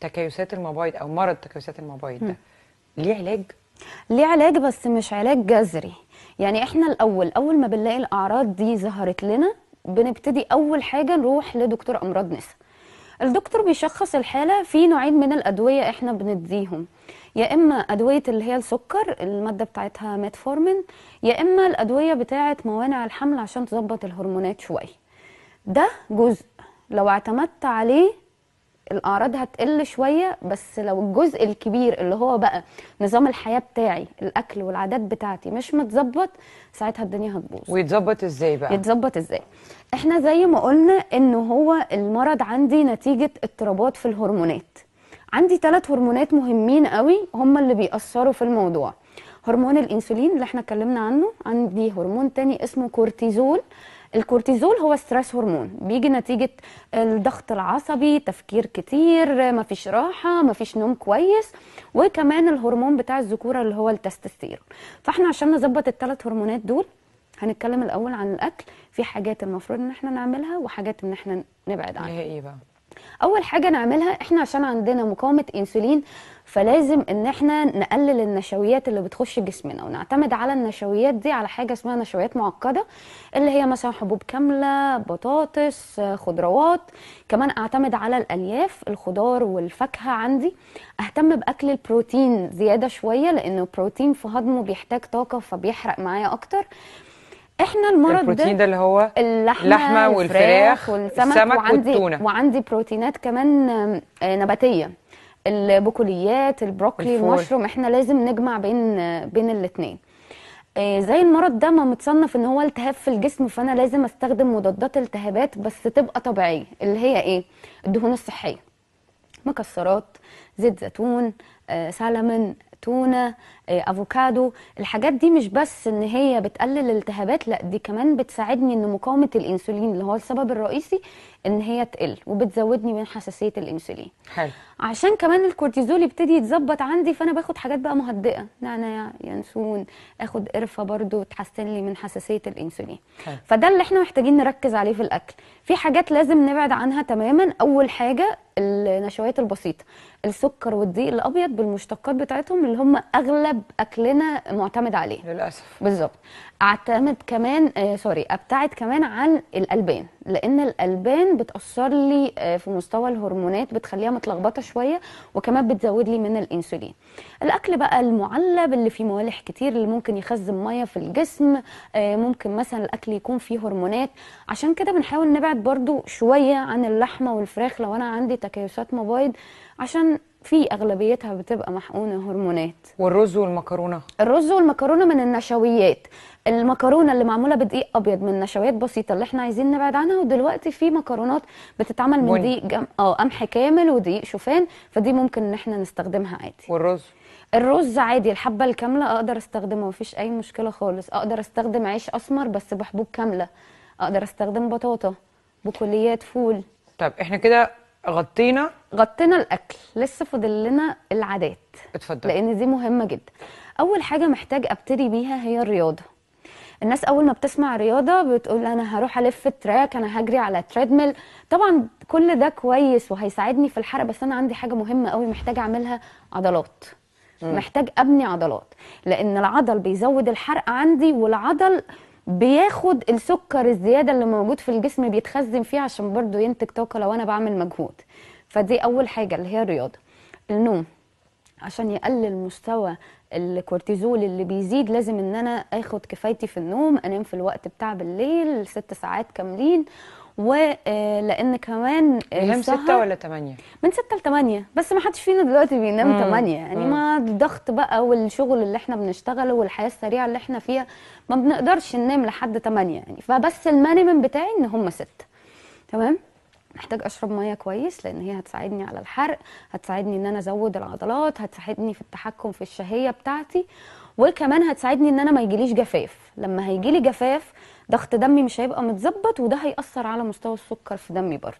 تكيسات المبايض او مرض تكيسات المبايض ده ليه علاج؟ ليه علاج بس مش علاج جذري. يعني احنا الاول ما بنلاقي الاعراض دي ظهرت لنا بنبتدي اول حاجه نروح لدكتور امراض نساء. الدكتور بيشخص الحاله في نوعين من الادويه احنا بنديهم، يا اما ادويه اللي هي السكر الماده بتاعتها ميتفورمين، يا اما الادويه بتاعه موانع الحمل عشان تظبط الهرمونات شويه. ده جزء لو اعتمدت عليه الاعراض هتقل شويه، بس لو الجزء الكبير اللي هو بقى نظام الحياه بتاعي، الاكل والعادات بتاعتي مش متظبط، ساعتها الدنيا هتبوظ. ويتظبط ازاي بقى؟ يتظبط ازاي؟ احنا زي ما قلنا ان هو المرض عندي نتيجه اضطرابات في الهرمونات. عندي 3 هرمونات مهمين قوي هم اللي بيأثروا في الموضوع. هرمون الانسولين اللي احنا اتكلمنا عنه، عندي هرمون تاني اسمه كورتيزول. الكورتيزول هو ستريس هرمون، بيجي نتيجة الضغط العصبي، تفكير كتير، مفيش راحة، مفيش نوم كويس، وكمان الهرمون بتاع الذكورة اللي هو التستوستيرون. فاحنا عشان نظبط ال3 هرمونات دول هنتكلم الأول عن الأكل، في حاجات المفروض إن احنا نعملها وحاجات إن احنا نبعد عنها. هي إيه بقى؟ أول حاجة نعملها احنا عشان عندنا مقاومة انسولين، فلازم ان احنا نقلل النشويات اللي بتخش جسمنا ونعتمد على النشويات دي على حاجه اسمها نشويات معقده، اللي هي مثلا حبوب كامله، بطاطس، خضروات. كمان اعتمد على الالياف، الخضار والفاكهه. عندي اهتم باكل البروتين زياده شويه، لان البروتين في هضمه بيحتاج طاقه فبيحرق معايا اكتر. احنا المرض البروتين ده اللي هو اللحمه والفراخ والسمك والتونه، وعندي بروتينات كمان نباتيه، البقوليات، البروكلي، المشروم. احنا لازم نجمع بين الاثنين. زي المرض ده ما متصنف ان هو التهاب في الجسم، فانا لازم استخدم مضادات التهابات بس تبقى طبيعيه، اللي هي ايه؟ الدهون الصحيه، مكسرات، زيت زيتون، سلمون، تونه، افوكادو. الحاجات دي مش بس ان هي بتقلل الالتهابات، لا دي كمان بتساعدني ان مقاومه الانسولين اللي هو السبب الرئيسي ان هي تقل، وبتزودني من حساسيه الانسولين. حلو. عشان كمان الكورتيزول يبتدي يتظبط عندي، فانا باخد حاجات بقى مهدئه، نعناع، يانسون، اخد قرفه برضو تحسن لي من حساسيه الانسولين. حلو. فده اللي احنا محتاجين نركز عليه في الاكل. في حاجات لازم نبعد عنها تماما. اول حاجه النشويات البسيطه، السكر والدقيق الابيض بالمشتقات بتاعتهم اللي هم اغلب اكلنا معتمد عليه للاسف. بالظبط. اعتمد كمان ابتعد كمان عن الالبان، لان الالبان بتاثر لي في مستوى الهرمونات، بتخليها متلخبطه شويه، وكمان بتزود لي من الانسولين. الاكل بقى المعلب اللي فيه موالح كتير، اللي ممكن يخزن ميه في الجسم، ممكن مثلا الاكل يكون فيه هرمونات، عشان كده بنحاول نبعد برضو شويه عن اللحمه والفراخ لو انا عندي تكيسات مبايض، عشان في اغلبيتها بتبقى محقونه هرمونات. والرز والمكرونه، الرز والمكرونه من النشويات. المكرونه اللي معموله بدقيق ابيض من نشويات بسيطه اللي احنا عايزين نبعد عنها. ودلوقتي في مكرونات بتتعمل من دقيق قمح كامل ودقيق شوفان، فدي ممكن ان احنا نستخدمها عادي. والرز، الرز عادي الحبه الكامله اقدر استخدمها، مفيش اي مشكله خالص. اقدر استخدم عيش اسمر بس بحبوب كامله، اقدر استخدم بطاطا، بقوليات، فول. طب احنا كده غطينا الاكل، لسه فاضل لنا العادات. اتفضل. لان دي مهمه جدا. اول حاجه محتاج ابتدي بيها هي الرياضه. الناس اول ما بتسمع رياضه بتقول انا هروح الف التراك، انا هجري على تريدميل. طبعا كل ده كويس وهيساعدني في الحرق، بس انا عندي حاجه مهمه قوي محتاج اعملها، عضلات. محتاج ابني عضلات، لان العضل بيزود الحرق عندي، والعضل بياخد السكر الزياده اللي موجود في الجسم بيتخزن فيه عشان برضو ينتج طاقه لو انا بعمل مجهود. فدي اول حاجه اللي هي الرياضه. النوم عشان يقلل مستوى الكورتيزول اللي بيزيد، لازم ان انا اخد كفايتي في النوم، انام في الوقت بتاع بالليل 6 ساعات كاملين. ولان كمان بينام 6 ولا 8؟ من 6 ل 8، بس ما حدش فينا دلوقتي بينام 8 يعني. ما الضغط بقى والشغل اللي احنا بنشتغله والحياه السريعه اللي احنا فيها ما بنقدرش ننام لحد 8 يعني. فبس المينيمم بتاعي ان هم 6. تمام. محتاج اشرب ميه كويس، لان هي هتساعدني على الحرق، هتساعدني ان انا ازود العضلات، هتساعدني في التحكم في الشهيه بتاعتي، وكمان هتساعدني ان انا ما يجيليش جفاف. لما هيجيلي جفاف ضغط دمي مش هيبقى متظبط، وده هيأثر على مستوى السكر في دمي برضه.